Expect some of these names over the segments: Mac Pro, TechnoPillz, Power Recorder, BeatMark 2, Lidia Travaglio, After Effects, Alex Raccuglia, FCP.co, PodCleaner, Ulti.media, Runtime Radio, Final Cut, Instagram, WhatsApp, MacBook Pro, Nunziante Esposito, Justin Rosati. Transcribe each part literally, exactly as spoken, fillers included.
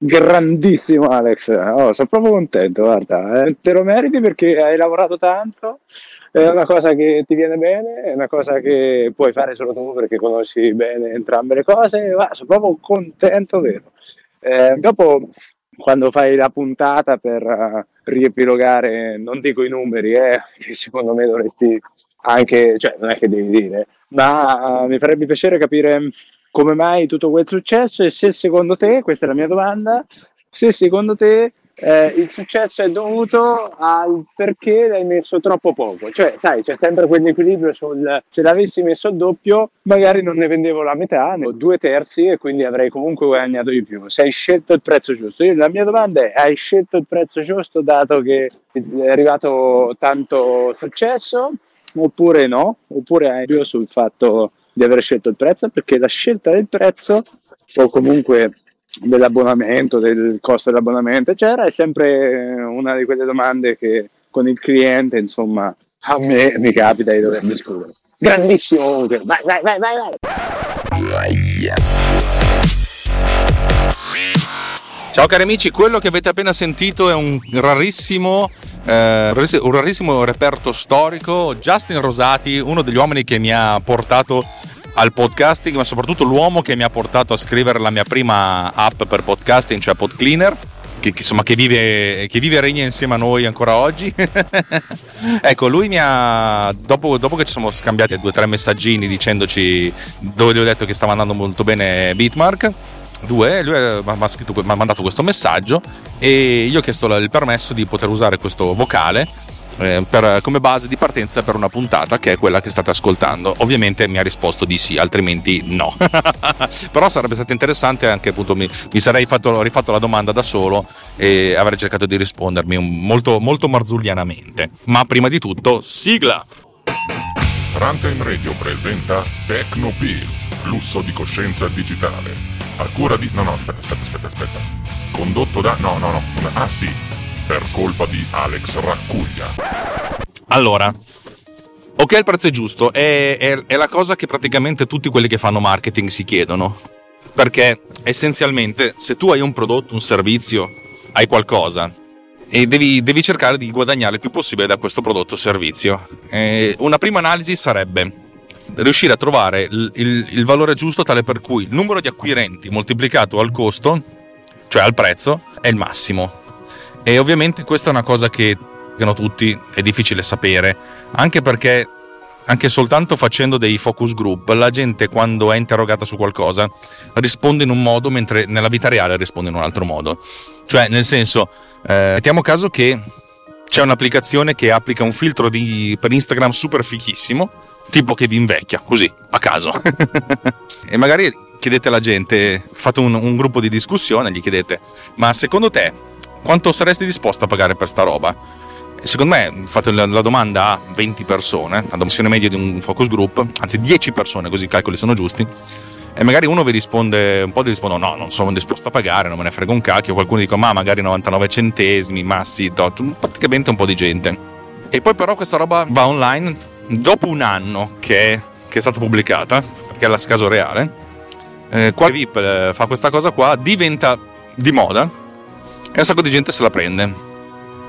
Grandissimo Alex, oh, sono proprio contento, guarda, eh. Te lo meriti perché hai lavorato tanto, è una cosa che ti viene bene, è una cosa che puoi fare solo tu perché conosci bene entrambe le cose, ma sono proprio contento, vero? Eh, dopo, quando fai la puntata per uh, riepilogare, non dico i numeri, eh, che secondo me dovresti anche, cioè non è che devi dire, ma uh, mi farebbe piacere capire come mai tutto quel successo e se secondo te, questa è la mia domanda, se secondo te eh, il successo è dovuto al perché l'hai messo troppo poco, cioè sai c'è sempre quell'equilibrio sul se l'avessi messo a doppio magari non ne vendevo la metà o due terzi e quindi avrei comunque guadagnato di più, se hai scelto il prezzo giusto. Io, la mia domanda è, hai scelto il prezzo giusto dato che è arrivato tanto successo oppure no, oppure hai dubbio sul fatto di aver scelto il prezzo, perché la scelta del prezzo o comunque dell'abbonamento, del costo dell'abbonamento eccetera è sempre una di quelle domande che con il cliente insomma a me mi capita di dover discutere. Grandissimo, vai vai vai vai vai. Ciao cari amici, quello che avete appena sentito è un rarissimo eh, un rarissimo reperto storico. Justin Rosati, uno degli uomini che mi ha portato al podcasting, ma soprattutto l'uomo che mi ha portato a scrivere la mia prima app per podcasting, cioè PodCleaner, che, che insomma che vive che vive e regna insieme a noi ancora oggi. Ecco, lui mi ha dopo, dopo che ci siamo scambiati due o tre messaggini dicendoci, dove gli ho detto che stava andando molto bene BeatMark due, lui ha scritto, mi ha mandato questo messaggio e io ho chiesto il permesso di poter usare questo vocale Per, come base di partenza per una puntata che è quella che state ascoltando. Ovviamente mi ha risposto di sì, altrimenti no. Però sarebbe stato interessante anche, appunto, mi, mi sarei fatto, rifatto la domanda da solo e avrei cercato di rispondermi molto, molto marzullianamente. Ma prima di tutto, sigla! Runtime Radio presenta Techno Pills, flusso di coscienza digitale, a cura di... no no, aspetta, aspetta, aspetta, aspetta. Condotto da... no, no, no, ah sì... per colpa di Alex Raccuglia. Allora, ok, il prezzo è giusto, è, è, è la cosa che praticamente tutti quelli che fanno marketing si chiedono, perché essenzialmente se tu hai un prodotto, un servizio, hai qualcosa e devi, devi cercare di guadagnare il più possibile da questo prodotto o servizio. E una prima analisi sarebbe riuscire a trovare il, il, il valore giusto tale per cui il numero di acquirenti moltiplicato al costo, cioè al prezzo, è il massimo. E ovviamente questa è una cosa che non tutti, è difficile sapere, anche perché anche soltanto facendo dei focus group la gente quando è interrogata su qualcosa risponde in un modo mentre nella vita reale risponde in un altro modo. Cioè nel senso, eh, mettiamo caso che c'è un'applicazione che applica un filtro di, per Instagram super fichissimo, tipo che vi invecchia, così, a caso. E magari chiedete alla gente, fate un, un gruppo di discussione, gli chiedete ma secondo te quanto saresti disposto a pagare per sta roba? Secondo me, fate la domanda a venti persone, la dimensione media di un focus group, anzi dieci persone, così i calcoli sono giusti, e magari uno vi risponde, un po' vi risponde no, non sono disposto a pagare, non me ne frega un cacchio, qualcuno dice ma magari novantanove centesimi, ma sì, praticamente un po' di gente. E poi però questa roba va online dopo un anno che è, che è stata pubblicata, perché è la caso reale, eh, qualche V I P eh, fa questa cosa qua, diventa di moda, e un sacco di gente se la prende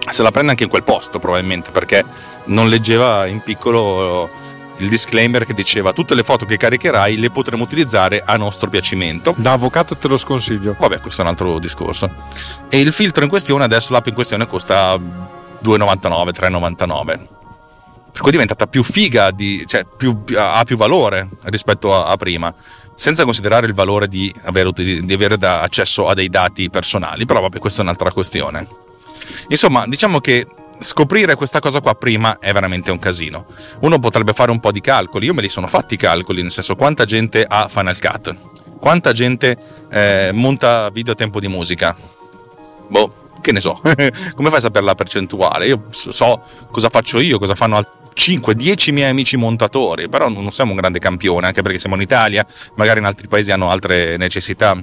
se la prende anche in quel posto, probabilmente perché non leggeva in piccolo il disclaimer che diceva tutte le foto che caricherai le potremo utilizzare a nostro piacimento. Da avvocato te lo sconsiglio, vabbè, questo è un altro discorso. E il filtro in questione, adesso l'app in questione costa due virgola novantanove, tre virgola novantanove, per cui è diventata più figa di, cioè più, ha più valore rispetto a, a prima, senza considerare il valore di avere, di avere da accesso a dei dati personali, però vabbè, questa è un'altra questione. Insomma, diciamo che scoprire questa cosa qua prima è veramente un casino. Uno potrebbe fare un po' di calcoli, io me li sono fatti i calcoli, nel senso quanta gente ha Final Cut, quanta gente eh, monta video a tempo di musica? Boh, che ne so. Come fai a sapere la percentuale? Io so cosa faccio io, cosa fanno altri cinque dieci miei amici montatori, però non siamo un grande campione, anche perché siamo in Italia, magari in altri paesi hanno altre necessità.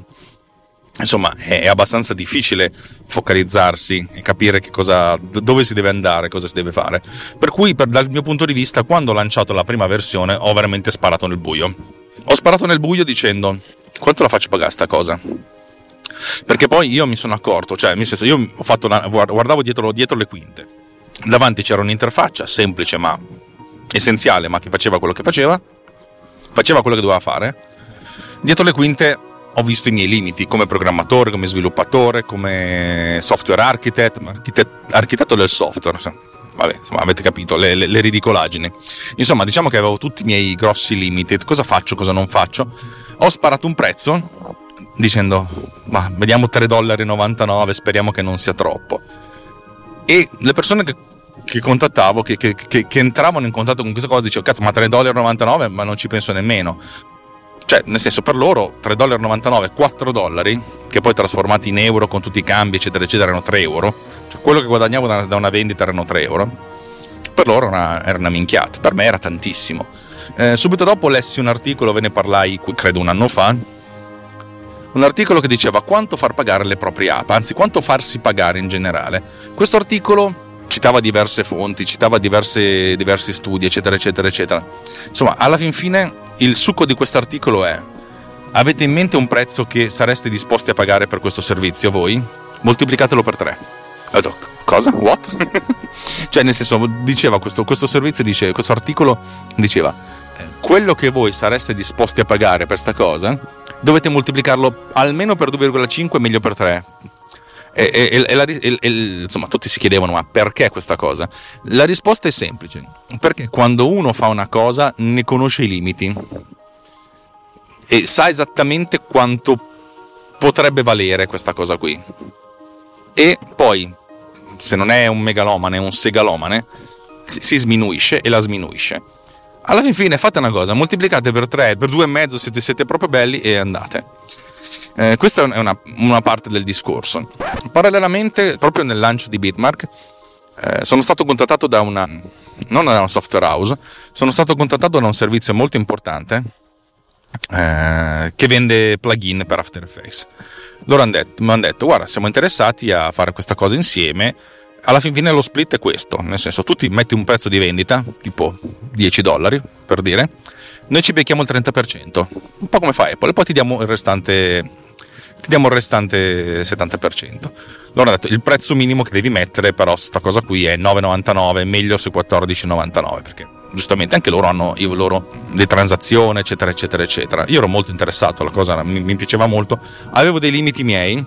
Insomma, è abbastanza difficile focalizzarsi e capire che cosa, dove si deve andare, cosa si deve fare. Per cui, per, dal mio punto di vista, quando ho lanciato la prima versione, ho veramente sparato nel buio. Ho sparato nel buio dicendo: quanto la faccio pagare sta cosa? Perché poi io mi sono accorto, cioè, nel senso, io ho fatto una, guardavo dietro, dietro le quinte. Davanti c'era un'interfaccia semplice ma essenziale, ma che faceva quello che faceva, faceva quello che doveva fare. Dietro le quinte ho visto i miei limiti come programmatore, come sviluppatore, come software architect, architetto del software. Vabbè, insomma, avete capito le, le, le ridicolaggini. Insomma, diciamo che avevo tutti i miei grossi limiti. Cosa faccio, cosa non faccio? Ho sparato un prezzo dicendo: ma vediamo tre dollari e novantanove, speriamo che non sia troppo. E le persone che, che contattavo, che, che, che, che entravano in contatto con questa cosa, dicevo: cazzo, ma tre dollari e novantanove, ma non ci penso nemmeno. Cioè, nel senso, per loro tre dollari e novantanove, quattro dollari, che poi trasformati in euro con tutti i cambi eccetera eccetera erano tre euro, cioè quello che guadagnavo da una, da una vendita erano tre euro, per loro una, era una minchiata, per me era tantissimo. Eh, subito dopo lessi un articolo, ve ne parlai credo un anno fa, un articolo che diceva quanto far pagare le proprie app, anzi quanto farsi pagare in generale. Questo articolo citava diverse fonti, citava diverse, diversi studi eccetera eccetera eccetera. Insomma, alla fin fine il succo di quest'articolo è: avete in mente un prezzo che sareste disposti a pagare per questo servizio voi? Moltiplicatelo per tre. Ho detto: cosa? What? Cioè, nel senso, diceva questo, questo servizio, dice, questo articolo diceva quello che voi sareste disposti a pagare per sta cosa dovete moltiplicarlo almeno per due virgola cinque, meglio per tre. E, e, e, la, e, e insomma, tutti si chiedevano: ma perché questa cosa? La risposta è semplice: perché quando uno fa una cosa ne conosce i limiti e sa esattamente quanto potrebbe valere questa cosa qui. E poi, se non è un megalomane, è un segalomane, si, si sminuisce e la sminuisce. Alla fin fine fate una cosa, moltiplicate per tre, per due e mezzo, siete, siete proprio belli e andate. Eh, questa è una, una parte del discorso. Parallelamente, proprio nel lancio di BeatMark, eh, sono stato contattato da una, non da una software house, sono stato contattato da un servizio molto importante eh, che vende plugin per After Effects. Loro mi hanno detto: guarda, siamo interessati a fare questa cosa insieme. Alla fine lo split è questo, nel senso, tu ti metti un prezzo di vendita, tipo dieci dollari per dire, noi ci becchiamo il trenta per cento, un po' come fa Apple, e poi ti diamo il restante, ti diamo il restante settanta per cento. Loro hanno detto: il prezzo minimo che devi mettere però sta cosa qui è nove virgola novantanove, meglio se quattordici virgola novantanove, perché giustamente anche loro hanno i loro le transazioni eccetera eccetera eccetera. Io ero molto interessato, la cosa mi, mi piaceva molto, avevo dei limiti miei.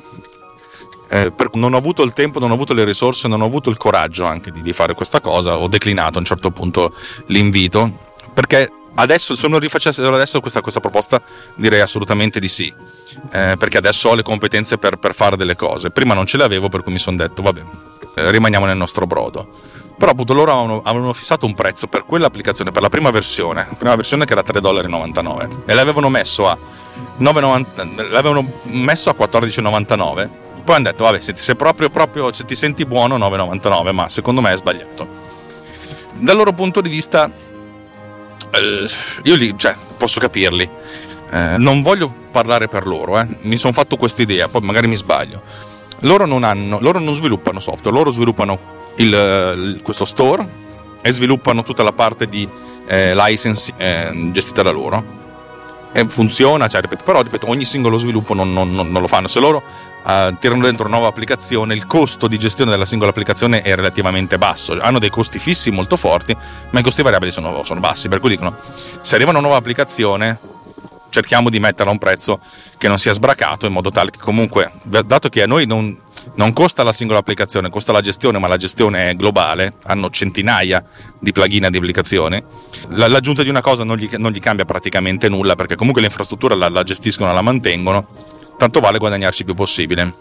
Eh, per, non ho avuto il tempo, non ho avuto le risorse, non ho avuto il coraggio anche di, di fare questa cosa. Ho declinato a un certo punto l'invito, perché adesso, se non rifacessero adesso questa, questa proposta, direi assolutamente di sì, eh, perché adesso ho le competenze per, per fare delle cose. Prima non ce le avevo, per cui mi sono detto: vabbè, eh, rimaniamo nel nostro brodo. Però appunto loro avevano, avevano fissato un prezzo per quell'applicazione, per la prima versione, prima versione che era tre dollari e novantanove, e l'avevano messo a nove virgola novanta, l'avevano messo a quattordici virgola novantanove. Poi hanno detto: vabbè, se, se proprio, proprio se ti senti buono nove virgola novantanove, ma secondo me è sbagliato. Dal loro punto di vista, eh, io li, cioè, posso capirli, eh, non voglio parlare per loro, eh. Mi sono fatto questa idea, poi magari mi sbaglio. Loro non hanno, loro non sviluppano software, loro sviluppano il, questo store e sviluppano tutta la parte di eh, license eh, gestita da loro. E funziona, cioè, ripeto, però ripeto, ogni singolo sviluppo non, non, non, non lo fanno. Se loro eh, tirano dentro una nuova applicazione, il costo di gestione della singola applicazione è relativamente basso. Hanno dei costi fissi molto forti, ma i costi variabili sono, sono bassi, per cui dicono: se arriva una nuova applicazione cerchiamo di metterla a un prezzo che non sia sbracato, in modo tale che comunque, dato che a noi non, non costa la singola applicazione, costa la gestione, ma la gestione è globale, hanno centinaia di plugin e di applicazioni, l'aggiunta di una cosa non gli, non gli cambia praticamente nulla, perché comunque l'infrastruttura la, la gestiscono, la mantengono, tanto vale guadagnarci il più possibile.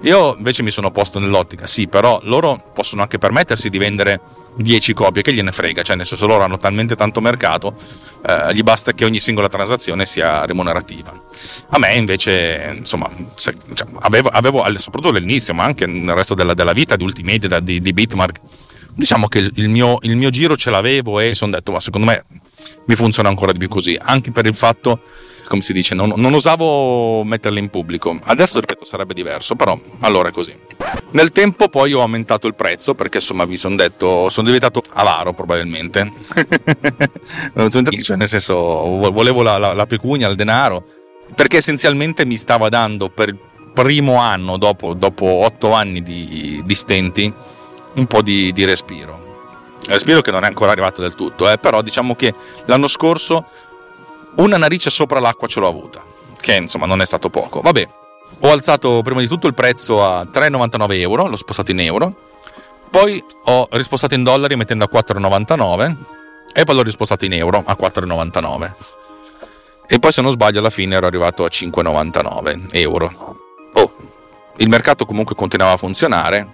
Io invece mi sono posto nell'ottica: sì, però loro possono anche permettersi di vendere dieci copie, che gliene frega, cioè nel senso loro hanno talmente tanto mercato, eh, gli basta che ogni singola transazione sia remunerativa. A me invece, insomma, se, cioè, avevo, avevo soprattutto all'inizio, ma anche nel resto della, della vita di Ulti.media, di, di BeatMark, diciamo che il mio, il mio giro ce l'avevo e sono detto, ma secondo me mi funziona ancora di più così, anche per il fatto, come si dice, non, non osavo metterle in pubblico. Adesso, ripeto, sarebbe diverso, però allora è così. Nel tempo poi ho aumentato il prezzo perché insomma vi sono detto, sono diventato avaro probabilmente cioè nel senso volevo la, la, la pecunia, il denaro, perché essenzialmente mi stava dando per il primo anno dopo, dopo otto anni di, di stenti un po' di, di respiro respiro che non è ancora arrivato del tutto, eh, però diciamo che l'anno scorso una narice sopra l'acqua ce l'ho avuta, che insomma non è stato poco. Vabbè, ho alzato prima di tutto il prezzo a tre virgola novantanove euro, l'ho spostato in euro, poi ho rispostato in dollari mettendo a quattro virgola novantanove e poi l'ho rispostato in euro a quattro virgola novantanove e poi, se non sbaglio, alla fine ero arrivato a cinque virgola novantanove euro. Oh, il mercato comunque continuava a funzionare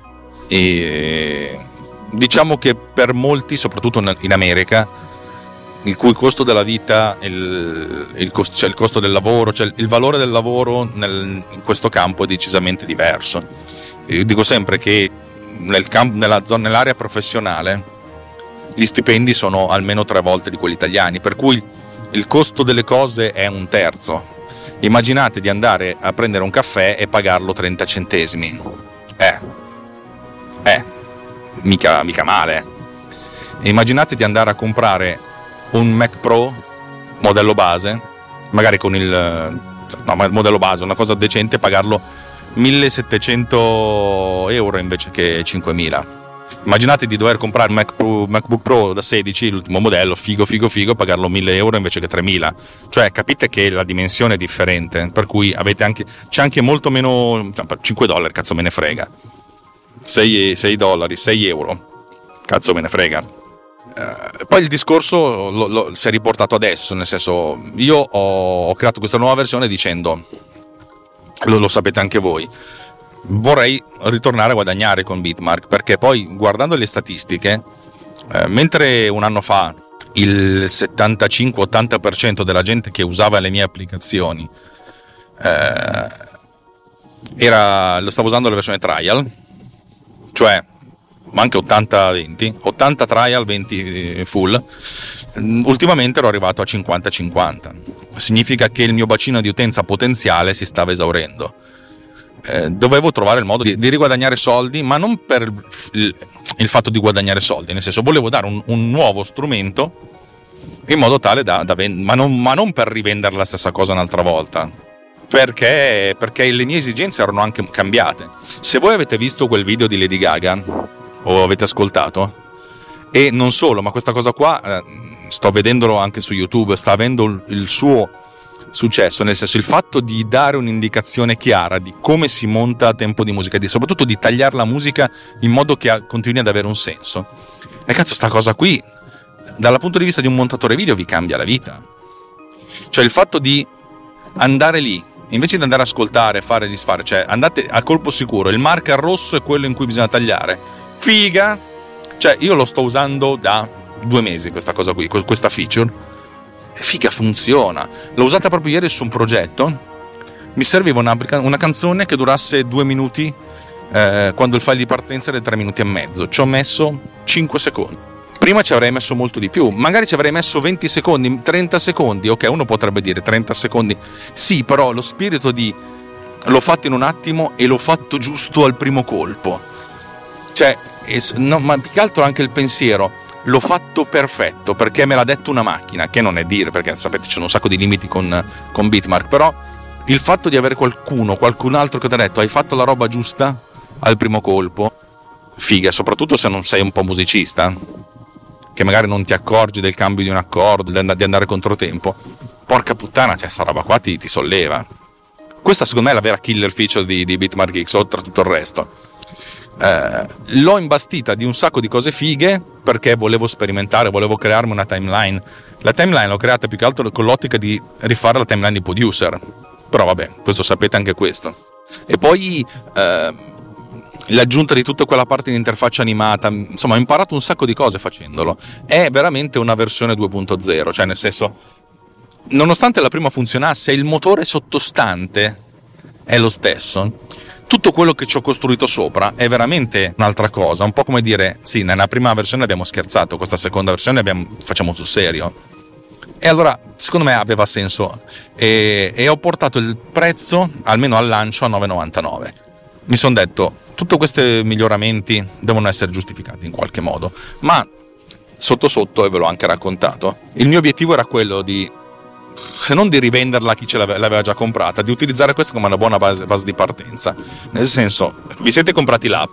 e diciamo che per molti, soprattutto in America, il cui costo della vita, il, il, costo, cioè il costo del lavoro, cioè il valore del lavoro nel, in questo campo è decisamente diverso. Io dico sempre che nel campo, nella zona, nell'area professionale gli stipendi sono almeno tre volte di quelli italiani, per cui il costo delle cose è un terzo. Immaginate di andare a prendere un caffè e pagarlo trenta centesimi. Eh, eh, mica, mica male. Immaginate di andare a comprare un Mac Pro modello base, magari con il no, modello base, una cosa decente, pagarlo millesettecento euro invece che cinquemila. Immaginate di dover comprare un Mac Pro, MacBook Pro da sedici, l'ultimo modello, figo figo figo, pagarlo mille euro invece che tremila. Cioè capite che la dimensione è differente, per cui avete anche, c'è anche molto meno, cinque dollari, cazzo me ne frega, sei dollari, sei euro, cazzo me ne frega. Uh, poi il discorso lo, lo, si è riportato adesso, nel senso io ho, ho creato questa nuova versione dicendo, lo, lo sapete anche voi, vorrei ritornare a guadagnare con BeatMark, perché poi guardando le statistiche, eh, mentre un anno fa il settantacinque ottanta per cento della gente che usava le mie applicazioni eh, era, lo stavo usando la versione trial, cioè ma anche ottanta venti, ottanta trial, venti full, ultimamente ero arrivato a cinquanta cinquanta, significa che il mio bacino di utenza potenziale si stava esaurendo. Eh, dovevo trovare il modo di, di riguadagnare soldi, ma non per il, il fatto di guadagnare soldi, nel senso volevo dare un, un nuovo strumento in modo tale da, da vend- ma, non, ma non per rivendere la stessa cosa un'altra volta. Perché, perché le mie esigenze erano anche cambiate. Se voi avete visto quel video di Lady Gaga, o avete ascoltato, e non solo, ma questa cosa qua eh, sto vedendolo anche su YouTube, sta avendo il suo successo, nel senso il fatto di dare un'indicazione chiara di come si monta a tempo di musica, di, soprattutto di tagliare la musica in modo che continui ad avere un senso. E cazzo, sta cosa qui dal punto di vista di un montatore video vi cambia la vita, cioè il fatto di andare lì invece di andare a ascoltare, fare e disfare, cioè andate a colpo sicuro, il marker rosso è quello in cui bisogna tagliare. Figa, cioè io lo sto usando da due mesi questa cosa qui, questa feature, figa, funziona. L'ho usata proprio ieri su un progetto, mi serviva una, una canzone che durasse due minuti, eh, quando il file di partenza era di tre minuti e mezzo, ci ho messo cinque secondi, prima ci avrei messo molto di più, magari ci avrei messo venti secondi, trenta secondi, ok, uno potrebbe dire trenta secondi, sì, però lo spirito di l'ho fatto in un attimo e l'ho fatto giusto al primo colpo, cioè no, ma più che altro anche il pensiero, l'ho fatto perfetto perché me l'ha detto una macchina, che non è dire, perché sapete ci sono un sacco di limiti con, con BeatMark, però il fatto di avere qualcuno, qualcun altro che ti ha detto hai fatto la roba giusta al primo colpo, figa, soprattutto se non sei un po' musicista, che magari non ti accorgi del cambio di un accordo, di andare controtempo, porca puttana, cioè sta roba qua ti, ti solleva. Questa secondo me è la vera killer feature di, di BeatMark X, oltre a tutto il resto. Eh, l'ho imbastita di un sacco di cose fighe perché volevo sperimentare, volevo crearmi una timeline. La timeline l'ho creata più che altro con l'ottica di rifare la timeline di Producer, però vabbè, questo sapete anche questo. E poi eh, l'aggiunta di tutta quella parte di interfaccia animata, insomma ho imparato un sacco di cose facendolo. È veramente una versione due punto zero, cioè nel senso, nonostante la prima funzionasse, il motore sottostante è lo stesso. Tutto quello che ci ho costruito sopra è veramente un'altra cosa, un po' come dire, sì, nella prima versione abbiamo scherzato, questa seconda versione abbiamo, facciamo sul serio. E allora, secondo me aveva senso, e, e ho portato il prezzo, almeno al lancio, a nove virgola novantanove. Mi sono detto, tutti questi miglioramenti devono essere giustificati in qualche modo, ma sotto sotto, e ve l'ho anche raccontato, il mio obiettivo era quello di, se non di rivenderla a chi ce l'ave- l'aveva già comprata, di utilizzare questa come una buona base, base di partenza. Nel senso, vi siete comprati l'app,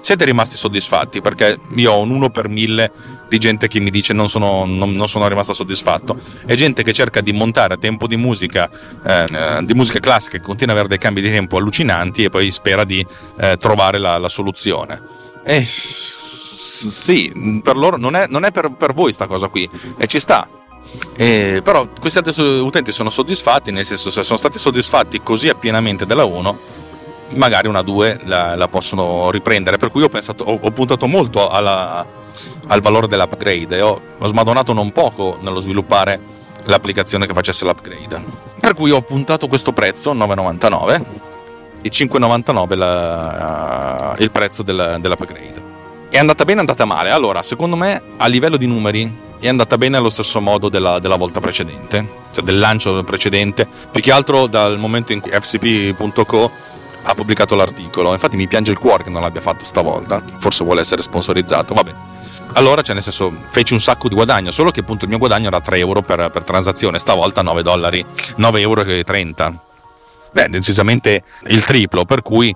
siete rimasti soddisfatti, perché io ho un uno per mille di gente che mi dice non sono, non, non sono rimasto soddisfatto, e gente che cerca di montare a tempo di musica eh, di musica classica, che continua a avere dei cambi di tempo allucinanti e poi spera di eh, trovare la, la soluzione. E sì, per loro non è, non è per, per voi sta cosa qui, e ci sta. Eh, però questi altri utenti sono soddisfatti, nel senso, se sono stati soddisfatti così appienamente della uno, magari una due la, la possono riprendere, per cui ho pensato, ho, ho puntato molto alla, al valore dell'upgrade, e ho, ho smadonato non poco nello sviluppare l'applicazione che facesse l'upgrade, per cui ho puntato questo prezzo nove virgola novantanove e cinque virgola novantanove la, il prezzo della, dell'upgrade. È andata bene, è andata male. Allora, secondo me, a livello di numeri è andata bene allo stesso modo della, della volta precedente, cioè del lancio precedente, più che altro dal momento in cui F C P punto co ha pubblicato l'articolo. Infatti mi piange il cuore che non l'abbia fatto stavolta, forse vuole essere sponsorizzato, vabbè. Allora, cioè nel senso, feci un sacco di guadagno, solo che appunto il mio guadagno era tre euro per, per transazione, stavolta nove dollari, nove euro e trenta. Beh, decisamente il triplo, per cui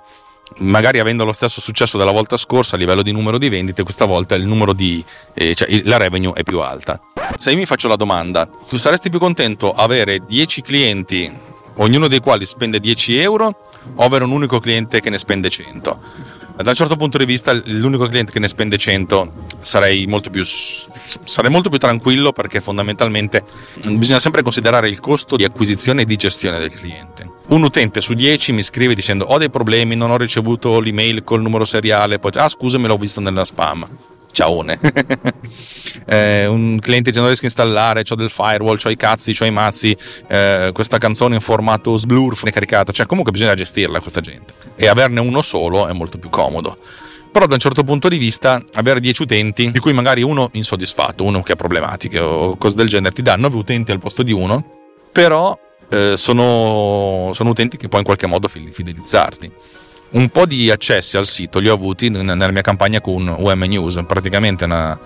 magari avendo lo stesso successo della volta scorsa a livello di numero di vendite, questa volta il numero di eh, cioè la revenue è più alta. Se io mi faccio la domanda, tu saresti più contento avere dieci clienti, ognuno dei quali spende dieci euro, o avere un unico cliente che ne spende cento? Da un certo punto di vista, l'unico cliente che ne spende cento sarei molto più sarei molto più tranquillo, perché fondamentalmente bisogna sempre considerare il costo di acquisizione e di gestione del cliente. Un utente su dieci mi scrive dicendo ho dei problemi, non ho ricevuto l'email col numero seriale, poi ah scusami, l'ho visto nella spam. Ciaone. eh, un cliente dice non riesco a installare, c'ho del firewall, c'ho i cazzi, c'ho i mazzi, eh, questa canzone in formato sblurf ne è caricata, cioè comunque bisogna gestirla questa gente, e averne uno solo è molto più comodo. Però da un certo punto di vista avere dieci utenti, di cui magari uno insoddisfatto, uno che ha problematiche o cose del genere, ti dà nove utenti al posto di uno, però eh, sono, sono utenti che puoi in qualche modo fidelizzarti. Un po' di accessi al sito li ho avuti nella mia campagna con U M News, praticamente una,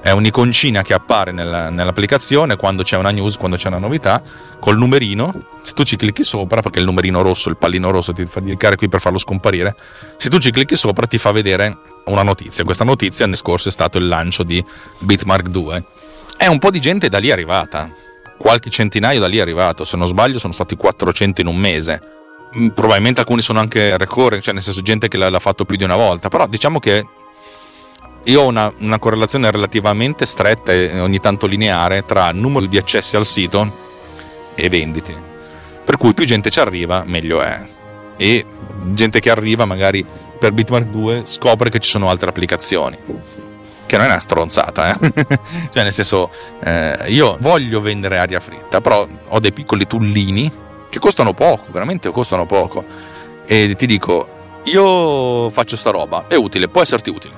è un'iconcina che appare nella, nell'applicazione quando c'è una news, quando c'è una novità, col numerino. Se tu ci clicchi sopra, perché il numerino rosso, il pallino rosso ti fa cliccare qui per farlo scomparire, se tu ci clicchi sopra ti fa vedere una notizia. Questa notizia l'anno scorso è stato il lancio di BeatMark due. È un po' di gente da lì arrivata, qualche centinaio da lì è arrivato, se non sbaglio sono stati quattrocento in un mese. Probabilmente alcuni sono anche recurring, cioè nel senso gente che l'ha fatto più di una volta, però diciamo che io ho una, una correlazione relativamente stretta e ogni tanto lineare tra numero di accessi al sito e vendite, per cui più gente ci arriva meglio è, e gente che arriva magari per BeatMark due scopre che ci sono altre applicazioni, che non è una stronzata, eh? Cioè nel senso, eh, io voglio vendere aria fritta, però ho dei piccoli tullini che costano poco, veramente costano poco, e ti dico, io faccio sta roba, è utile, può esserti utile.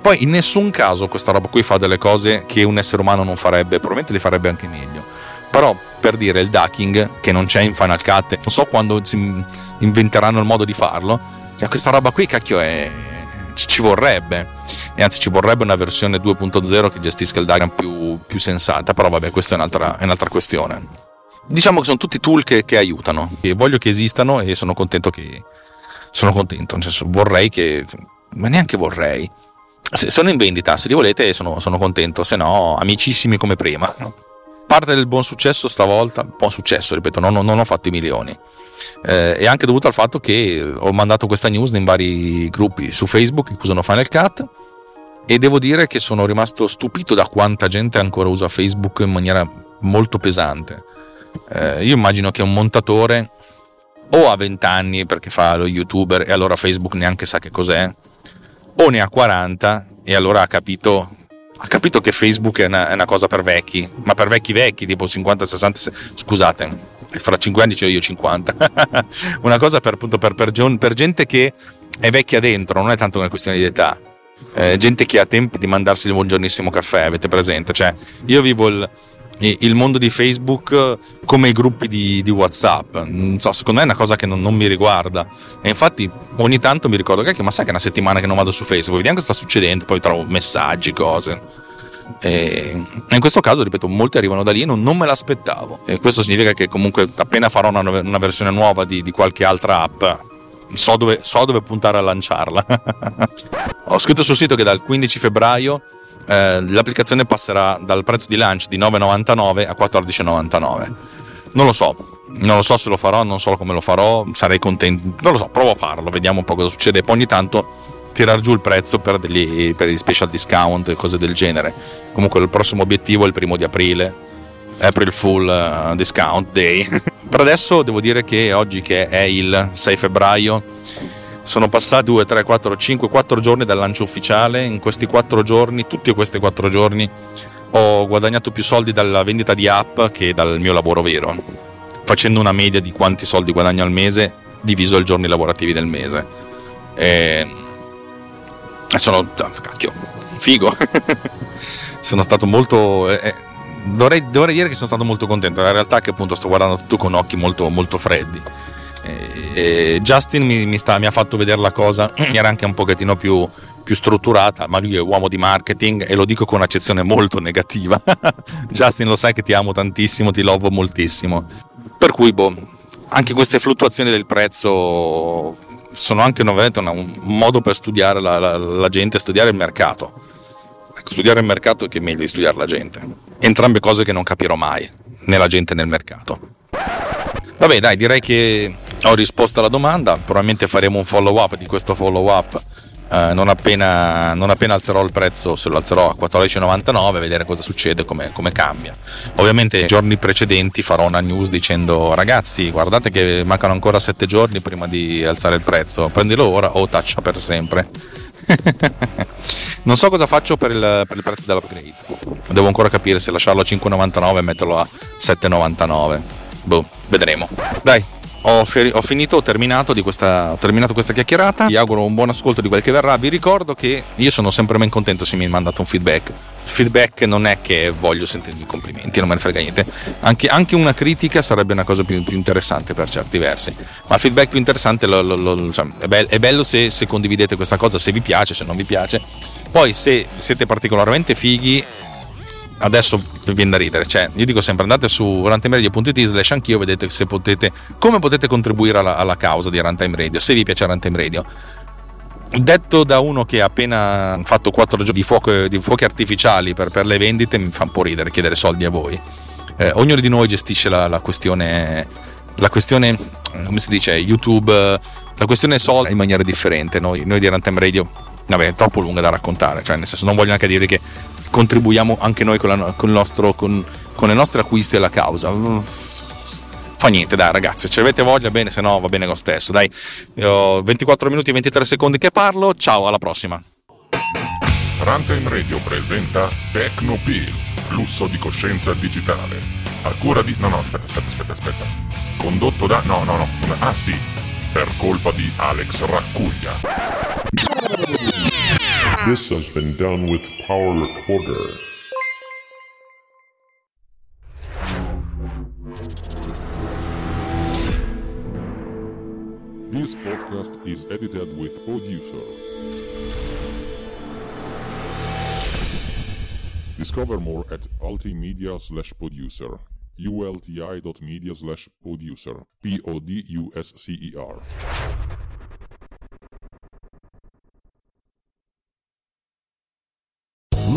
Poi in nessun caso questa roba qui fa delle cose che un essere umano non farebbe, probabilmente le farebbe anche meglio, però per dire, il ducking che non c'è in Final Cut, non so quando si inventeranno il modo di farlo, cioè questa roba qui cacchio è... ci vorrebbe, e anzi ci vorrebbe una versione due punto zero che gestisca il ducking più, più sensata, però vabbè, questa è un'altra, è un'altra questione. Diciamo che sono tutti tool che, che aiutano, e voglio che esistano, e sono contento che sono contento, nel senso, vorrei che, ma neanche vorrei, se sono in vendita, se li volete sono, sono contento, se no amicissimi come prima. Parte del buon successo stavolta, buon successo, ripeto, non, non ho fatto i milioni, eh, è anche dovuto al fatto che ho mandato questa news in vari gruppi su Facebook che usano Final Cut, e devo dire che sono rimasto stupito da quanta gente ancora usa Facebook in maniera molto pesante. Eh, io immagino che un montatore o ha venti anni perché fa lo youtuber e allora Facebook neanche sa che cos'è, o ne ha quaranta e allora ha capito ha capito che Facebook è una, è una cosa per vecchi, ma per vecchi vecchi, tipo cinquanta sessanta, scusate, fra cinque anni ce l'ho io cinquanta una cosa per, appunto, per, per, per gente che è vecchia dentro, non è tanto una questione di età. Eh, gente che ha tempo di mandarsi il buongiornissimo caffè, avete presente? Cioè, io vivo il, il mondo di Facebook come i gruppi di, di WhatsApp. Non so, secondo me è una cosa che non, non mi riguarda. E infatti ogni tanto mi ricordo che, ma sai che è una settimana che non vado su Facebook, vediamo che sta succedendo, poi trovo messaggi, cose. E in questo caso, ripeto, molti arrivano da lì e non, non me l'aspettavo. E questo significa che comunque appena farò una, una versione nuova di, di qualche altra app, So dove, so dove puntare a lanciarla. Ho scritto sul sito che dal quindici febbraio eh, l'applicazione passerà dal prezzo di lancio di nove virgola novantanove a quattordici virgola novantanove. Non lo so, non lo so se lo farò, non so come lo farò, sarei contento, non lo so, provo a farlo, vediamo un po' cosa succede. Poi ogni tanto tirar giù il prezzo per degli per gli special discount e cose del genere. Comunque il prossimo obiettivo è il primo di aprile, April Fool uh, Discount Day. Per adesso devo dire che oggi, che è il sei febbraio, sono passati due, tre, quattro, cinque, quattro giorni dal lancio ufficiale. In questi quattro giorni, tutti questi quattro giorni, ho guadagnato più soldi dalla vendita di app che dal mio lavoro vero, facendo una media di quanti soldi guadagno al mese diviso i giorni lavorativi del mese. E sono, cacchio, figo. Sono stato molto... Eh, Dovrei, dovrei dire che sono stato molto contento. La realtà è che appunto sto guardando tutto con occhi molto, molto freddi. E, e Justin mi, mi, sta, mi ha fatto vedere la cosa, era anche un pochettino più, più strutturata, ma lui è uomo di marketing e lo dico con un'accezione molto negativa. Justin, lo sai che ti amo tantissimo, ti lovo moltissimo. Per cui, boh, anche queste fluttuazioni del prezzo sono anche novamente un modo per studiare la, la, la gente, studiare il mercato. Studiare il mercato è che è meglio di studiare la gente. Entrambe cose che non capirò mai, né la gente né il mercato. Vabbè, dai, direi che ho risposto alla domanda. Probabilmente faremo un follow up di questo follow up eh, non appena non appena alzerò il prezzo, se lo alzerò a quattordici virgola novantanove, vedere cosa succede, come come cambia. Ovviamente i giorni precedenti farò una news dicendo: ragazzi, guardate che mancano ancora sette giorni prima di alzare il prezzo, prendilo ora o taccia per sempre. Non so cosa faccio per il, per il prezzo dell'upgrade. Devo ancora capire se lasciarlo a cinque virgola novantanove e metterlo a sette virgola novantanove. Boh, vedremo. Dai, ho, fer- ho finito, ho terminato, di questa, ho terminato questa chiacchierata. Vi auguro un buon ascolto di quel che verrà. Vi ricordo che io sono sempre ben contento se mi mandate un feedback. Feedback non è che voglio sentirmi complimenti, non me ne frega niente. Anche, anche una critica sarebbe una cosa più, più interessante per certi versi. Ma il feedback più interessante lo, lo, lo, cioè, è, be- è bello se, se condividete questa cosa, se vi piace, se non vi piace. Poi se siete particolarmente fighi, adesso vi viene da ridere, cioè io dico sempre: andate su runtime radio punto it slash anch'io, vedete se potete, come potete contribuire alla, alla causa di Runtime Radio, se vi piace Runtime Radio. Detto da uno che ha appena fatto quattro giorni di, fuoco, di fuochi artificiali per, per le vendite, mi fa un po' ridere chiedere soldi a voi. Eh, ognuno di noi gestisce la, la questione, la questione, come si dice, YouTube, la questione soldi in maniera differente. Noi, noi di Runtime Radio, vabbè, è troppo lunga da raccontare, cioè nel senso non voglio neanche dire che contribuiamo anche noi con, la, con, il nostro, con, con le nostre acquisti alla causa. Fa niente, dai ragazzi, se avete voglia bene, se no va bene lo stesso. Dai, ho ventiquattro minuti e ventitré secondi che parlo, ciao, alla prossima. Runtime Radio presenta Techno Pills, flusso di coscienza digitale, a cura di... no no, aspetta, aspetta, aspetta, aspetta. Condotto da... no, no, no, ah sì, per colpa di Alex Raccuglia. This has been done with Power Recorder. This podcast is edited with producer. Discover more at Ulti.media slash producer. Ulti.media slash producer. P O D U S C E R.